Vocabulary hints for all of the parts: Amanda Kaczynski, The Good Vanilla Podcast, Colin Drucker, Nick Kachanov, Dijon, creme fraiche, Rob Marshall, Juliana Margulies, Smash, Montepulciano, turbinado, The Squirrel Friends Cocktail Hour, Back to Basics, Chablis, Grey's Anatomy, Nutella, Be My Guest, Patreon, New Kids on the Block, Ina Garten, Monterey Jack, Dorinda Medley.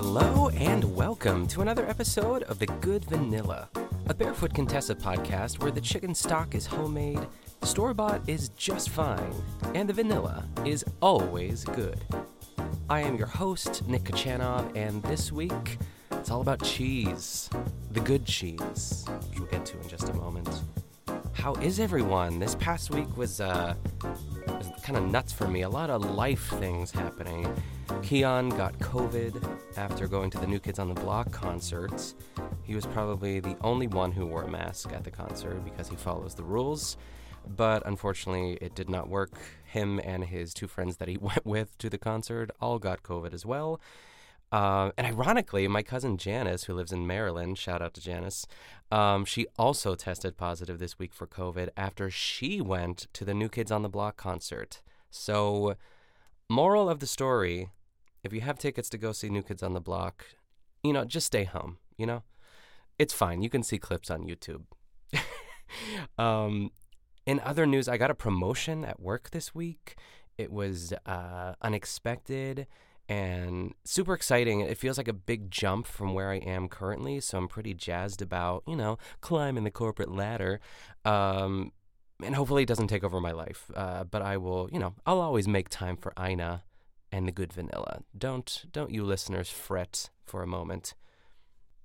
Hello and welcome to another episode of The Good Vanilla, a Barefoot Contessa podcast where the chicken stock is homemade, store-bought is just fine, and the vanilla is always good. I am your host, Nick Kachanov, and this week, it's all about cheese. The good cheese, which we'll get to in just a moment. How is everyone? This past week was kind of nuts for me. A lot of life things happening. Keon got COVID after going to the New Kids on the Block concert. He was probably the only one who wore a mask at the concert because he follows the rules. But unfortunately, it did not work. Him and his two friends that he went with to the concert all got COVID as well. And ironically, my cousin Janice, who lives in Maryland, shout out to Janice, she also tested positive this week for COVID after she went to the New Kids on the Block concert. So, moral of the story, if you have tickets to go see New Kids on the Block, just stay home, It's fine. You can see clips on YouTube. In other news, I got a promotion at work this week. It was unexpected and super exciting. It feels like a big jump from where I am currently, so I'm pretty jazzed about, climbing the corporate ladder. And hopefully it doesn't take over my life. But I will, I'll always make time for Ina and the Good Vanilla. Don't you listeners fret for a moment.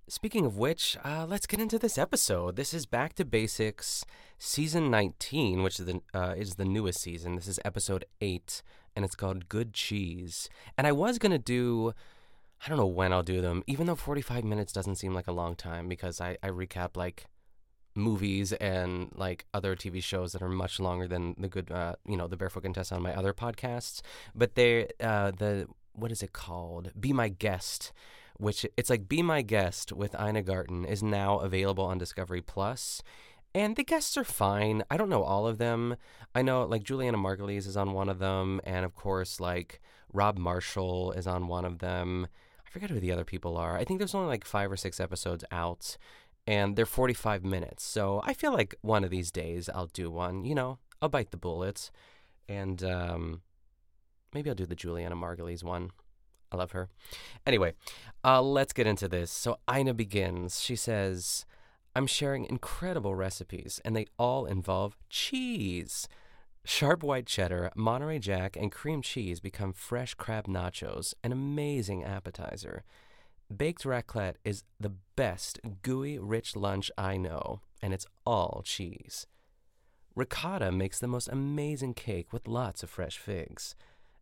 Speaking of which, let's get into this episode. This is Back to Basics, Season 19, which is the newest season. This is Episode 8, and it's called Good Cheese. And I was going to do, I don't know when I'll do them, even though 45 minutes doesn't seem like a long time because I recap, movies and, other TV shows that are much longer than the Barefoot Contessa on my other podcasts. But what is it called? Be My Guest, which it's Be My Guest with Ina Garten is now available on Discovery+. And the guests are fine. I don't know all of them. I know, Juliana Margulies is on one of them. And, of course, Rob Marshall is on one of them. I forget who the other people are. I think there's only, 5 or 6 episodes out. And they're 45 minutes. So I feel like one of these days I'll do one. I'll bite the bullet. And maybe I'll do the Juliana Margulies one. I love her. Anyway, let's get into this. So Ina begins. She says, I'm sharing incredible recipes, and they all involve cheese. Sharp white cheddar, Monterey Jack, and cream cheese become fresh crab nachos, an amazing appetizer. Baked raclette is the best gooey, rich lunch I know, and it's all cheese. Ricotta makes the most amazing cake with lots of fresh figs.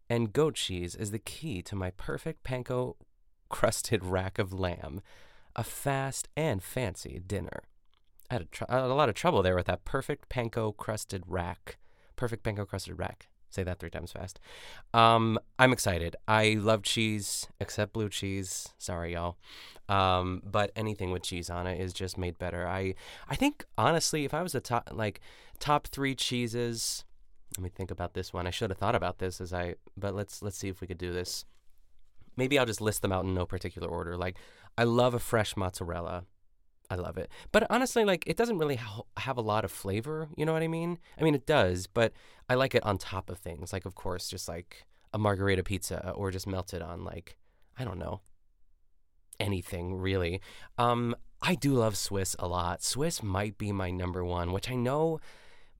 And goat cheese is the key to my perfect panko-crusted rack of lamb, a fast and fancy dinner. I had a lot of trouble there with that perfect panko-crusted rack. Perfect panko-crusted rack. Say that 3 times fast. I'm excited. I love cheese, except blue cheese. Sorry, y'all. But anything with cheese on it is just made better. I think, honestly, if I was the top 3 cheeses... Let me think about this one. I should have thought about this but let's see if we could do this. Maybe I'll just list them out in no particular order. I love a fresh mozzarella. I love it. But honestly, it doesn't really have a lot of flavor. You know what I mean? I mean, it does, but I like it on top of things. Of course, just a margherita pizza or just melted on, I don't know, anything really. I do love Swiss a lot. Swiss might be my number one, which I know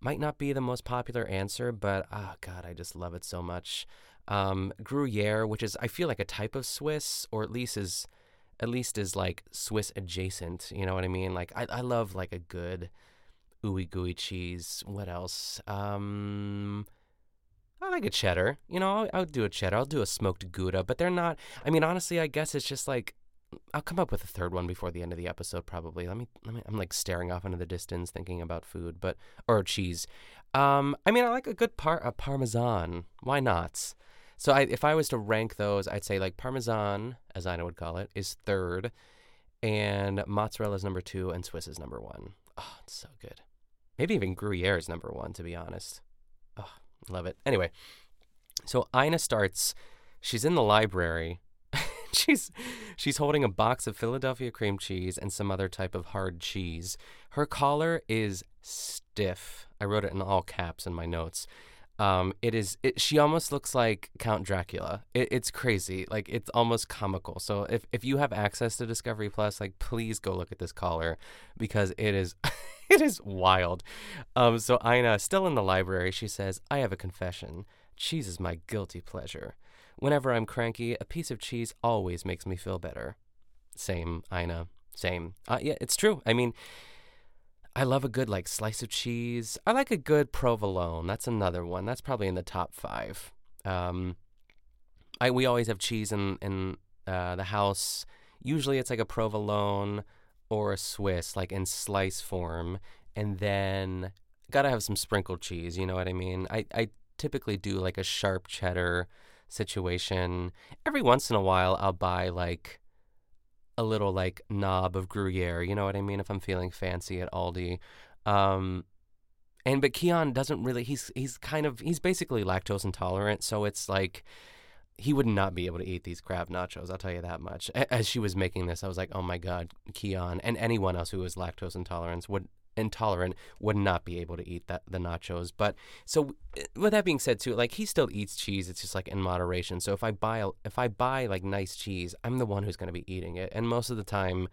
might not be the most popular answer, but, oh, God, I just love it so much. Gruyere, which is, I feel like a type of Swiss, or at least is Swiss adjacent. You know what I mean? I love a good ooey gooey cheese. What else? I like a cheddar. I'll do a cheddar. I'll do a smoked Gouda, but they're not. I mean, honestly, I guess it's just I'll come up with a third one before the end of the episode, probably. Let me. I'm staring off into the distance, thinking about food, or cheese. I mean, I like a good Parmesan. Why not? So if I was to rank those, I'd say Parmesan, as Ina would call it, is third, and mozzarella is number 2, and Swiss is number 1. Oh, it's so good. Maybe even Gruyere is number 1, to be honest. Oh, love it. Anyway, so Ina starts. She's in the library. She's holding a box of Philadelphia cream cheese and some other type of hard cheese. Her collar is stiff. I wrote it in all caps in my notes. She almost looks like Count Dracula. It's crazy. Like, it's almost comical. So if you have access to Discovery+, like, please go look at this collar because it is it is wild. So Ina, still in the library, she says, I have a confession. Cheese is my guilty pleasure. Whenever I'm cranky, a piece of cheese always makes me feel better. Same, Ina. Same. Yeah, it's true. I mean, I love a good, like, slice of cheese. I like a good provolone. That's another one. That's probably in the top 5. We always have cheese in the house. Usually it's like a provolone or a Swiss, like in slice form. And then gotta have some sprinkled cheese, you know what I mean? I typically do like a sharp cheddar situation. Every once in a while I'll buy like a little like knob of Gruyere, you know what I mean, if I'm feeling fancy at Aldi. But Keon doesn't really, he's basically lactose intolerant, so it's like he would not be able to eat these crab nachos, I'll tell you that much. As she was making this, I was like, oh my God, Keon and anyone else who was lactose intolerant would not be able to eat the nachos. But so with that being said too, like, he still eats cheese, it's just like in moderation. So if I buy like nice cheese, I'm the one who's going to be eating it, and most of the time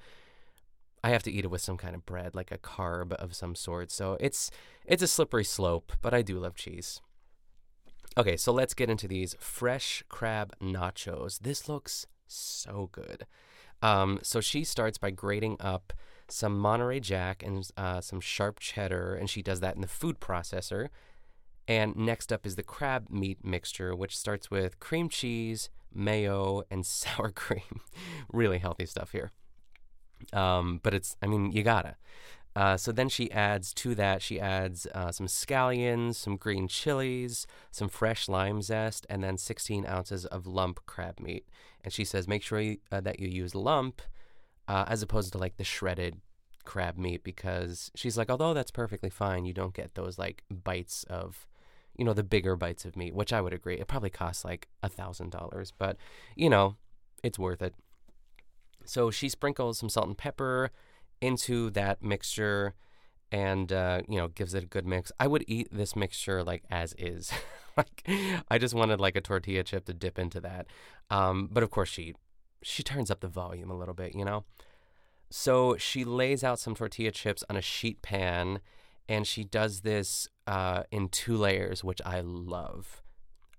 I have to eat it with some kind of bread, like a carb of some sort. So it's a slippery slope, but I do love cheese. Okay, so let's get into these fresh crab nachos. This looks so good. So she starts by grating up some Monterey Jack and some sharp cheddar, and she does that in the food processor. And next up is the crab meat mixture, which starts with cream cheese, mayo, and sour cream. Really healthy stuff here. But it's, I mean, you gotta. So then she adds some scallions, some green chilies, some fresh lime zest, and then 16 ounces of lump crab meat. And she says, make sure that you use lump as opposed to like the shredded crab meat, because she's like, although that's perfectly fine, you don't get those like bites of, you know, the bigger bites of meat, which I would agree. It probably costs like $1,000, but you know, it's worth it. So she sprinkles some salt and pepper into that mixture and, you know, gives it a good mix. I would eat this mixture like as is. Like, I just wanted like a tortilla chip to dip into that. But of course she turns up the volume a little bit, you know? So she lays out some tortilla chips on a sheet pan, and she does this in 2 layers, which I love.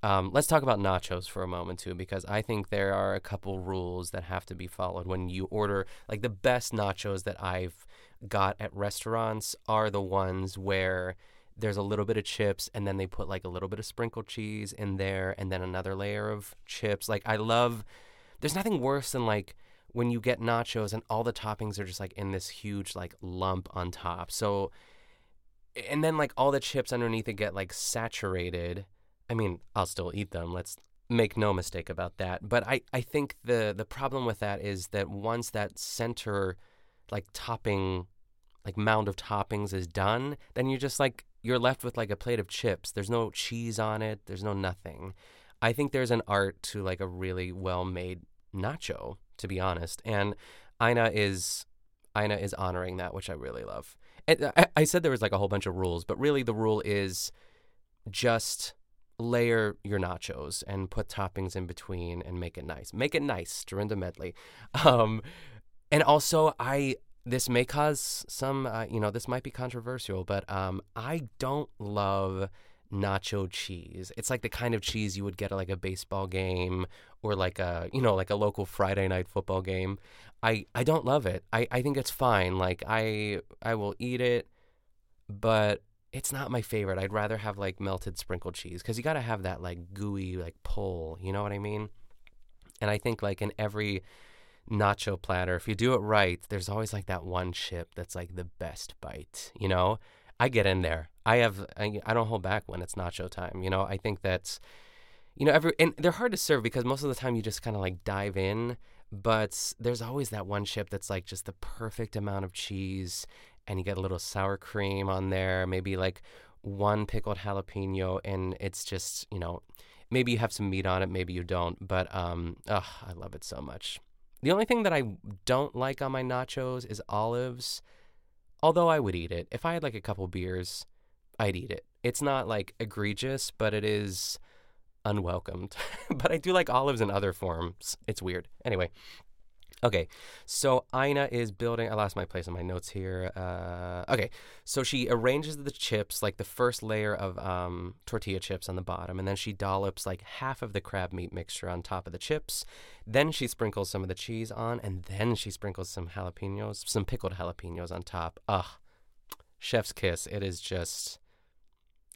Let's talk about nachos for a moment, too, because I think there are a couple rules that have to be followed when you order. Like, the best nachos that I've got at restaurants are the ones where there's a little bit of chips, and then they put, like, a little bit of sprinkled cheese in there, and then another layer of chips. Like, I love... There's nothing worse than, like, when you get nachos and all the toppings are just, like, in this huge, like, lump on top. So, and then, like, all the chips underneath it get, like, saturated. I mean, I'll still eat them. Let's make no mistake about that. But I think the problem with that is that once that center, like, topping, like, mound of toppings is done, then you're just, like, you're left with, like, a plate of chips. There's no cheese on it. There's no nothing. I think there's an art to, like, a really well-made nacho, to be honest. And Ina is honoring that, which I really love. And I said there was, like, a whole bunch of rules, but really the rule is just layer your nachos and put toppings in between and make it nice. Make it nice, Dorinda Medley. And also, this may cause some, you know, this might be controversial, but I don't love nacho cheese. It's like the kind of cheese you would get at like a baseball game or like a, you know, like a local Friday night football game. I don't love it. I think it's fine. Like I will eat it, but it's not my favorite. I'd rather have like melted sprinkled cheese, because you got to have that like gooey like pull, you know what I mean? And I think like in every nacho platter, if you do it right, there's always like that one chip that's like the best bite, you know? I get in there. I don't hold back when it's nacho time. You know, I think that's, you know, and they're hard to serve because most of the time you just kind of like dive in, but there's always that one chip that's like just the perfect amount of cheese, and you get a little sour cream on there, maybe like one pickled jalapeno, and it's just, you know, maybe you have some meat on it, maybe you don't, but I love it so much. The only thing that I don't like on my nachos is olives. Although I would eat it. If I had like a couple beers, I'd eat it. It's not like egregious, but it is unwelcomed. But I do like olives in other forms. It's weird. Anyway. Okay, so Ina is building... I lost my place in my notes here. Okay, so she arranges the chips, like the first layer of tortilla chips on the bottom, and then she dollops like half of the crab meat mixture on top of the chips. Then she sprinkles some of the cheese on, and then she sprinkles some jalapenos, some pickled jalapenos on top. Ugh, chef's kiss. It is just...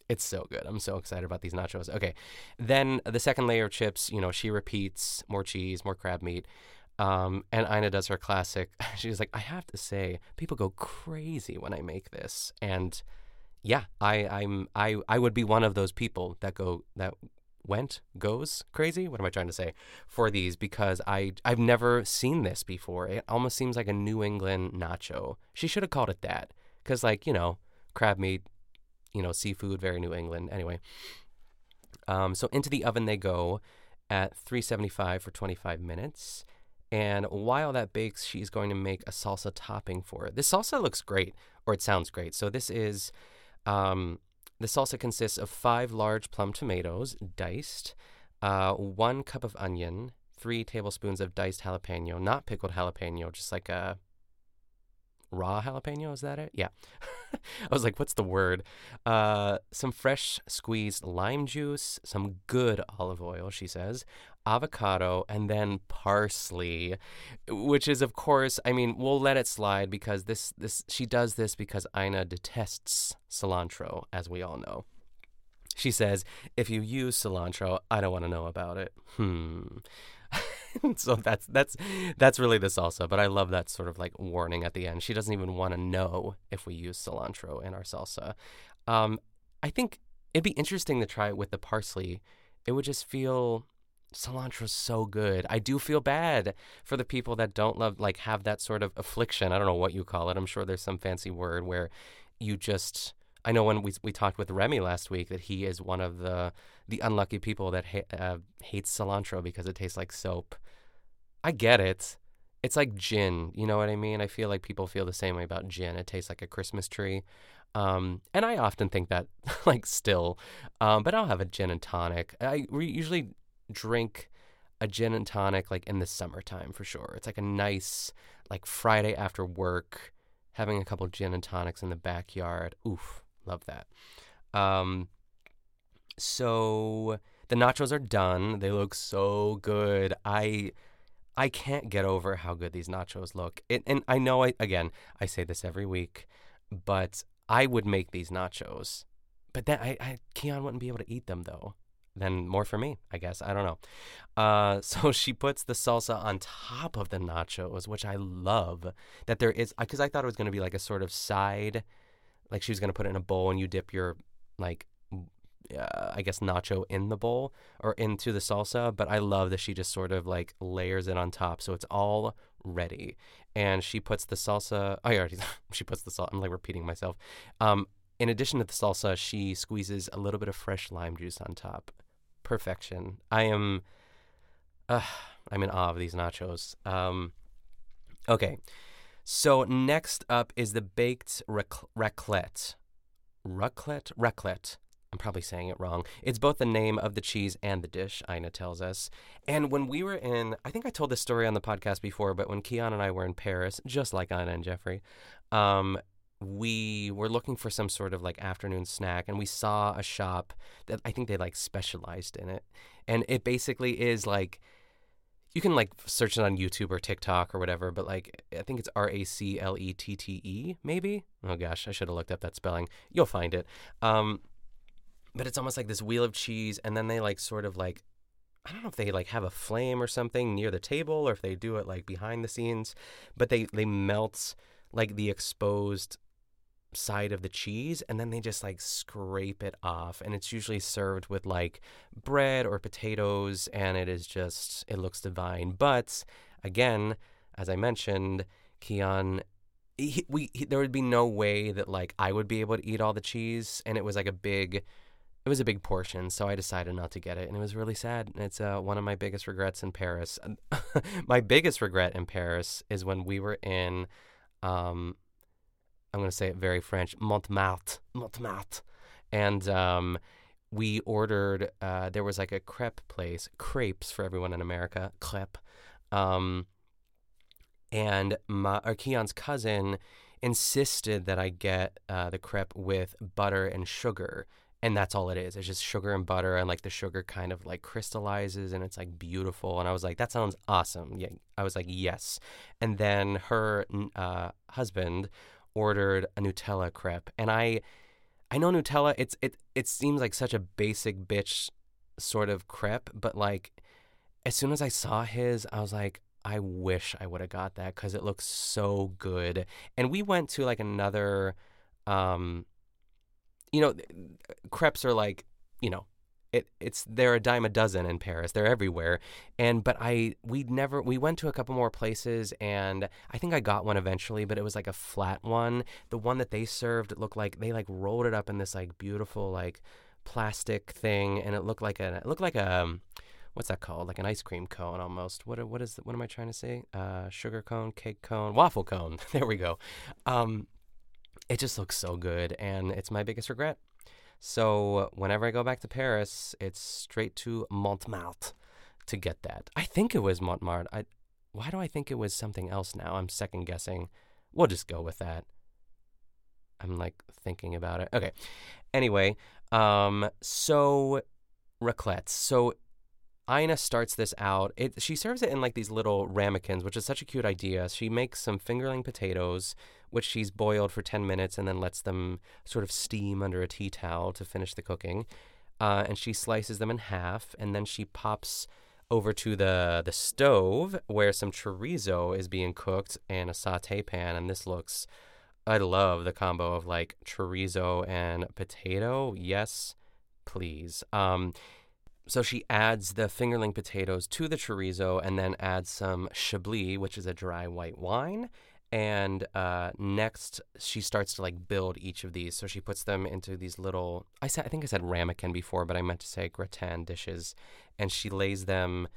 It's so good. I'm so excited about these nachos. Okay, then the second layer of chips, you know, she repeats more cheese, more crab meat. And Ina does her classic. She's like, I have to say, people go crazy when I make this. And yeah, I would be one of those people that goes crazy. What am I trying to say for these? Because I've never seen this before. It almost seems like a New England nacho. She should have called it that. 'Cause like, you know, crab meat, you know, seafood, very New England. Anyway. So into the oven they go at 375 for 25 minutes. And while that bakes, she's going to make a salsa topping for it. This salsa looks great, or it sounds great. So this is, the salsa consists of 5 large plum tomatoes, diced, 1 cup of onion, 3 tablespoons of diced jalapeno, not pickled jalapeno, just like a raw jalapeno, is that it? Yeah. I was like, what's the word? Some fresh squeezed lime juice, some good olive oil, she says, avocado, and then parsley, which is, of course, I mean, we'll let it slide because this she does this because Ina detests cilantro, as we all know. She says, if you use cilantro, I don't want to know about it. So that's really the salsa, but I love that sort of like warning at the end. She doesn't even want to know if we use cilantro in our salsa. I think it'd be interesting to try it with the parsley. It would just feel... Cilantro's so good. I do feel bad for the people that don't love, like, have that sort of affliction. I don't know what you call it. I'm sure there's some fancy word where you just... I know when we talked with Remy last week that he is one of the unlucky people that hates cilantro because it tastes like soap. I get it. It's like gin. You know what I mean? I feel like people feel the same way about gin. It tastes like a Christmas tree. And I often think that, like, still. But I'll have a gin and tonic. We usually... drink a gin and tonic like in the summertime for sure. It's like a nice like Friday after work, having a couple gin and tonics in the backyard. Oof, love that. So the nachos are done. They look so good. I can't get over how good these nachos look. And I know I say this every week, but I would make these nachos. But then Keon wouldn't be able to eat them though. Then more for me, I guess. I don't know. So she puts the salsa on top of the nachos, which I love that there is, because I thought it was going to be like a sort of side, like she was going to put it in a bowl and you dip your, like, I guess nacho in the bowl or into the salsa. But I love that she just sort of like layers it on top. So it's all ready. And she puts the salsa, she puts the salsa, I'm like repeating myself. In addition to the salsa, she squeezes a little bit of fresh lime juice on top. Perfection. I'm in awe of these nachos. Okay, so next up is the baked raclette. Raclette. I'm probably saying it wrong. It's both the name of the cheese and the dish, Ina tells us. And when we were in, I think I told this story on the podcast before, but when Keon and I were in Paris, just like Ina and Jeffrey, we were looking for some sort of like afternoon snack, and we saw a shop that I think they like specialized in it. And it basically is like, you can like search it on YouTube or TikTok or whatever, but like, I think it's Raclette maybe. Oh gosh, I should have looked up that spelling. You'll find it. But it's almost like this wheel of cheese. And then they like sort of like, I don't know if they like have a flame or something near the table or if they do it like behind the scenes, but they melt like the exposed side of the cheese, and then they just like scrape it off, and it's usually served with like bread or potatoes, and it looks divine. But again, as I mentioned, Keon, there would be no way that like I would be able to eat all the cheese, and it was like a big portion, so I decided not to get it, and it was really sad. It's one of my biggest regrets in Paris. My biggest regret in Paris is when we were in I'm going to say it very French, Montmartre. And we ordered, there was like a crepe place, crepes for everyone in America, crepe. And Keon's cousin insisted that I get the crepe with butter and sugar. And that's all it is. It's just sugar and butter, and like the sugar kind of like crystallizes, and it's like beautiful. And I was like, that sounds awesome. Yeah, I was like, yes. And then her husband ordered a Nutella crepe, and I know Nutella. It seems like such a basic bitch sort of crepe, but like as soon as I saw his, I was like, I wish I would have got that because it looks so good. And we went to like another. You know, crepes are like, you know, they're a dime a dozen in Paris. They're everywhere. But we went to a couple more places, and I think I got one eventually, but it was like a flat one. The one that they served, it looked like they like rolled it up in this like beautiful like plastic thing, and it looked like a what's that called? Like an ice cream cone almost. What am I trying to say? Sugar cone, cake cone, waffle cone. There we go. It just looks so good, and it's my biggest regret. So whenever I go back to Paris, it's straight to Montmartre to get that. I think it was Montmartre. Why do I think it was something else now? I'm second guessing. We'll just go with that. I'm like thinking about it. Okay. Anyway, so raclette. So Ina starts this out. She serves it in like these little ramekins, which is such a cute idea. She makes some fingerling potatoes, which she's boiled for 10 minutes and then lets them sort of steam under a tea towel to finish the cooking. And she slices them in half, and then she pops over to the stove where some chorizo is being cooked in a saute pan. And this looks, I love the combo of like chorizo and potato. Yes, please. So she adds the fingerling potatoes to the chorizo and then adds some Chablis, which is a dry white wine. And next, she starts to like build each of these. So she puts them into these little, I think I said ramekin before, but I meant to say gratin dishes. And she lays them,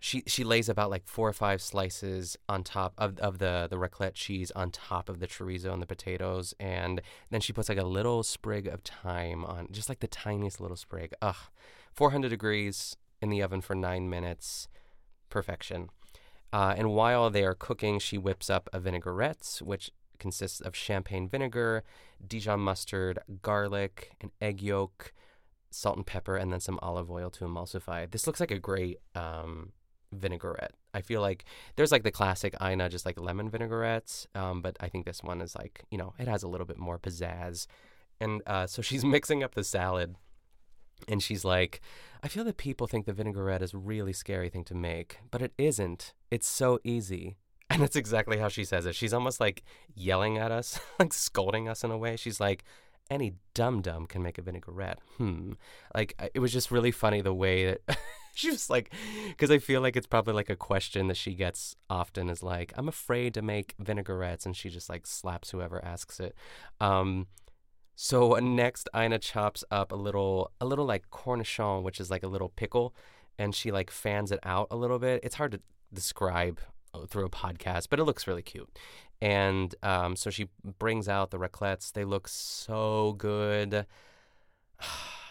she lays about like 4 or 5 slices on top of the raclette cheese on top of the chorizo and the potatoes. And then she puts like a little sprig of thyme on, just like the tiniest little sprig. Ugh. 400 degrees in the oven for 9 minutes. Perfection. And while they are cooking, she whips up a vinaigrette, which consists of champagne vinegar, Dijon mustard, garlic, an egg yolk, salt and pepper, and then some olive oil to emulsify. This looks like a great vinaigrette. I feel like there's like the classic Ina, just like lemon vinaigrette, but I think this one is like, you know, it has a little bit more pizzazz. And so she's mixing up the salad. And she's like, I feel that people think the vinaigrette is a really scary thing to make, but it isn't. It's so easy. And that's exactly how she says it. She's almost like yelling at us, like scolding us in a way. She's like, any dum-dum can make a vinaigrette. Like, it was just really funny the way that she was like, because I feel like it's probably like a question that she gets often is like, I'm afraid to make vinaigrettes. And she just like slaps whoever asks it. So next, Ina chops up a little like cornichon, which is like a little pickle, and she like fans it out a little bit. It's hard to describe through a podcast, but it looks really cute. And so she brings out the raclettes. They look so good.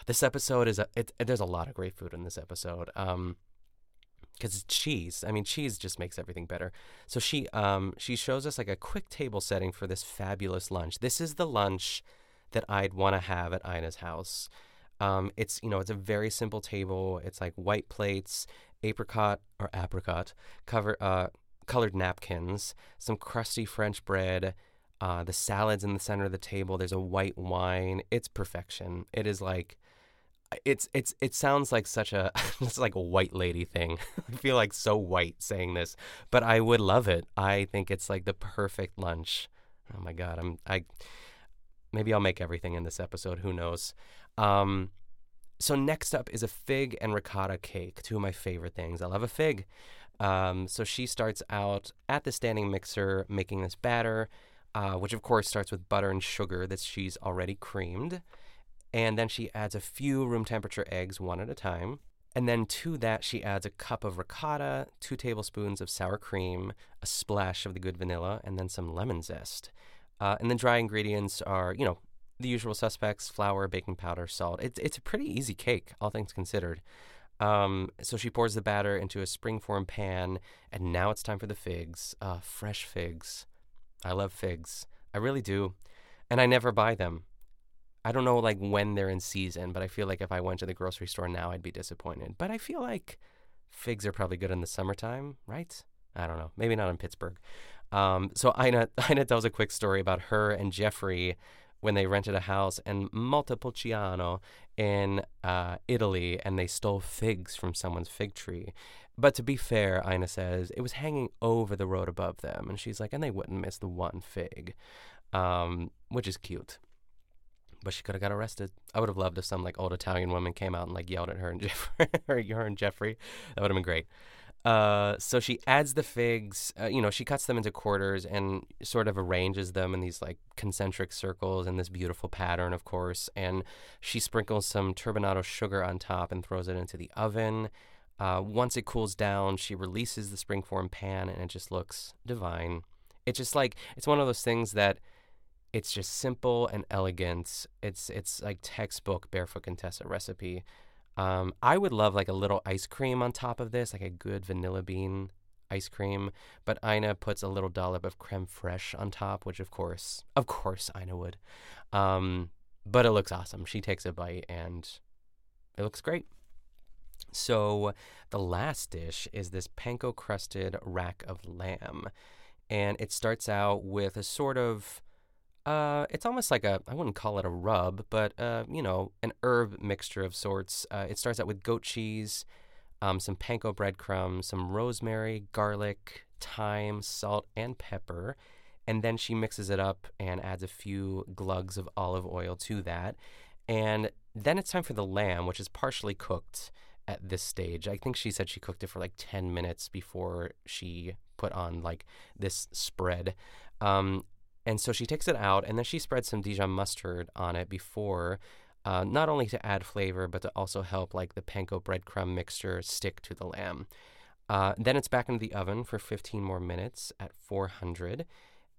This episode there's a lot of great food in this episode. Because it's cheese. I mean, cheese just makes everything better. So she shows us like a quick table setting for this fabulous lunch. This is the lunch that I'd want to have at Ina's house. It's, you know, it's a very simple table. It's like white plates, apricot colored napkins, some crusty French bread, the salad's in the center of the table. There's a white wine. It's perfection. It is like, it sounds like such a, it's like a white lady thing. I feel like so white saying this, but I would love it. I think it's like the perfect lunch. Oh my God. Maybe I'll make everything in this episode. Who knows? So next up is a fig and ricotta cake, two of my favorite things. I love a fig. So she starts out at the standing mixer making this batter, which of course starts with butter and sugar that she's already creamed. And then she adds a few room temperature eggs, one at a time. And then to that, she adds a cup of ricotta, 2 tablespoons of sour cream, a splash of the good vanilla, and then some lemon zest. And the dry ingredients are, you know, The usual suspects: flour, baking powder, salt. It's a pretty easy cake, all things considered. So she pours the batter into a springform pan, and now it's time for the figs. Fresh figs. I love figs. I really do. And I never buy them. I don't know, like, when they're in season, but I feel like if I went to the grocery store now, I'd be disappointed. But I feel like figs are probably good in the summertime, right? I don't know. Maybe not in Pittsburgh. So Ina tells a quick story about her and Jeffrey when they rented a house in Montepulciano in Italy, and they stole figs from someone's fig tree. But to be fair, Ina says, it was hanging over the road above them. And she's like, and they wouldn't miss the one fig, which is cute. But she could have got arrested. I would have loved if some, like, old Italian woman came out and, like, yelled at her and Jeffrey. That would have been great. So she adds the figs, she cuts them into quarters and sort of arranges them in these, like, concentric circles in this beautiful pattern, of course. And she sprinkles some turbinado sugar on top and throws it into the oven. Once it cools down, she releases the springform pan, and it just looks divine. It's just like, it's one of those things that it's just simple and elegant. It's like textbook Barefoot Contessa recipe. I would love, like, a little ice cream on top of this, like a good vanilla bean ice cream. But Ina puts a little dollop of creme fraiche on top, which, of course Ina would. But it looks awesome. She takes a bite, and it looks great. So the last dish is this panko-crusted rack of lamb. And it starts out with a sort of... it's almost like I wouldn't call it a rub, but, an herb mixture of sorts. It starts out with goat cheese, some panko breadcrumbs, some rosemary, garlic, thyme, salt, and pepper. And then she mixes it up and adds a few glugs of olive oil to that. And then it's time for the lamb, which is partially cooked at this stage. I think she said she cooked it for like 10 minutes before she put on, like, this spread. And so she takes it out, and then she spreads some Dijon mustard on it before, not only to add flavor, but to also help, like, the panko breadcrumb mixture stick to the lamb. Then it's back into the oven for 15 more minutes at 400.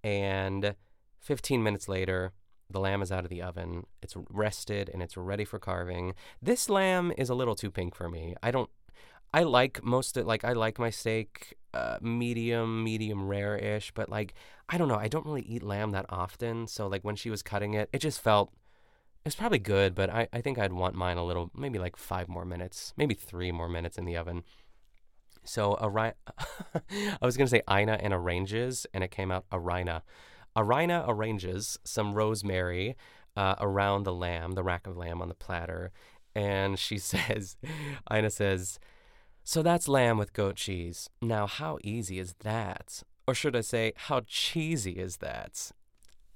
And 15 minutes later, the lamb is out of the oven. It's rested, and it's ready for carving. This lamb is a little too pink for me. I like my steak medium rare-ish, but, like, I don't know. I don't really eat lamb that often, so, like, when she was cutting it, it just felt, it's probably good, but I think I'd want mine a little, maybe, like, 5 more minutes, maybe 3 more minutes in the oven. So, I was going to say Ina and arranges, and it came out Arina. Arina arranges some rosemary around the lamb, the rack of lamb on the platter, and Ina says, so that's lamb with goat cheese. Now, how easy is that? Or should I say, how cheesy is that?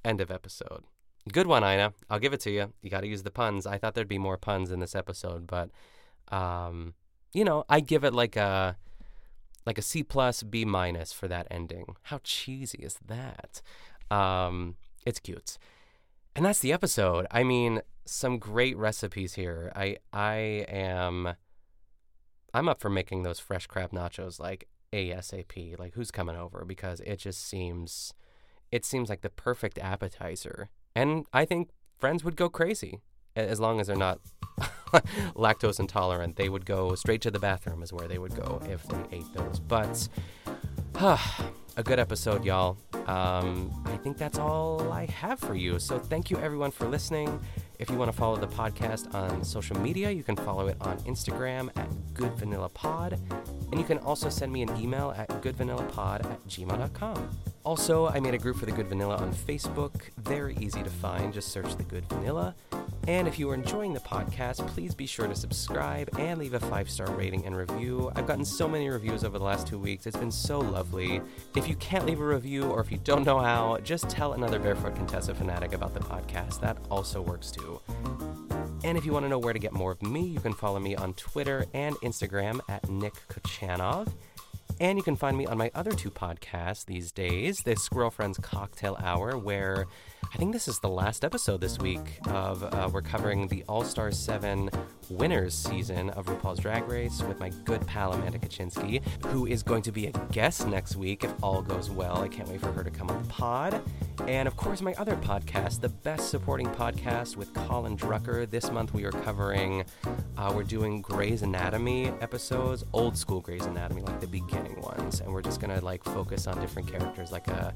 End of episode. Good one, Ina. I'll give it to you. You got to use the puns. I thought there'd be more puns in this episode, but, I give it like a C+, B- for that ending. How cheesy is that? It's cute. And that's the episode. I mean, some great recipes here. I'm up for making those fresh crab nachos, like, ASAP. Like, who's coming over? Because it just seems... It seems like the perfect appetizer. And I think friends would go crazy. As long as they're not lactose intolerant. They would go straight to the bathroom is where they would go if they ate those. But, a good episode, y'all. I think that's all I have for you. So thank you, everyone, for listening. If you want to follow the podcast on social media, you can follow it on Instagram at goodvanillapod. And you can also send me an email at goodvanillapod@gmail.com. Also, I made a group for The Good Vanilla on Facebook. Very easy to find. Just search The Good Vanilla. And if you are enjoying the podcast, please be sure to subscribe and leave a 5-star rating and review. I've gotten so many reviews over the last 2 weeks. It's been so lovely. If you can't leave a review or if you don't know how, just tell another Barefoot Contessa fanatic about the podcast. That also works too. And if you want to know where to get more of me, you can follow me on Twitter and Instagram at Nick Kachanov. And you can find me on my other 2 podcasts these days, The Squirrel Friends Cocktail Hour, where I think this is the last episode this week of we're covering the All-Star 7 winners season of RuPaul's Drag Race with my good pal Amanda Kaczynski, who is going to be a guest next week if all goes well. I can't wait for her to come on the pod. And of course, my other podcast, The Best Supporting Podcast with Colin Drucker. This month we are covering, we're doing Grey's Anatomy episodes, old school Grey's Anatomy, like the beginning ones. And we're just going to like focus on different characters, like a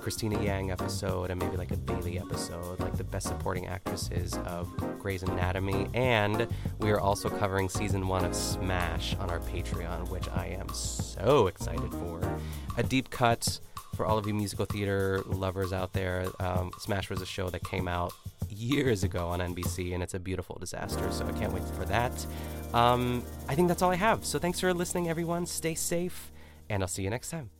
Christina Yang episode and maybe like a Bailey episode, like the best supporting actresses of Grey's Anatomy. And we are also covering season 1 of Smash on our Patreon, which I am so excited for. A deep cut for all of you musical theater lovers out there. Smash was a show that came out years ago on NBC, and it's a beautiful disaster, so I can't wait for that. I think that's all I have. So thanks for listening, everyone. Stay safe, and I'll see you next time.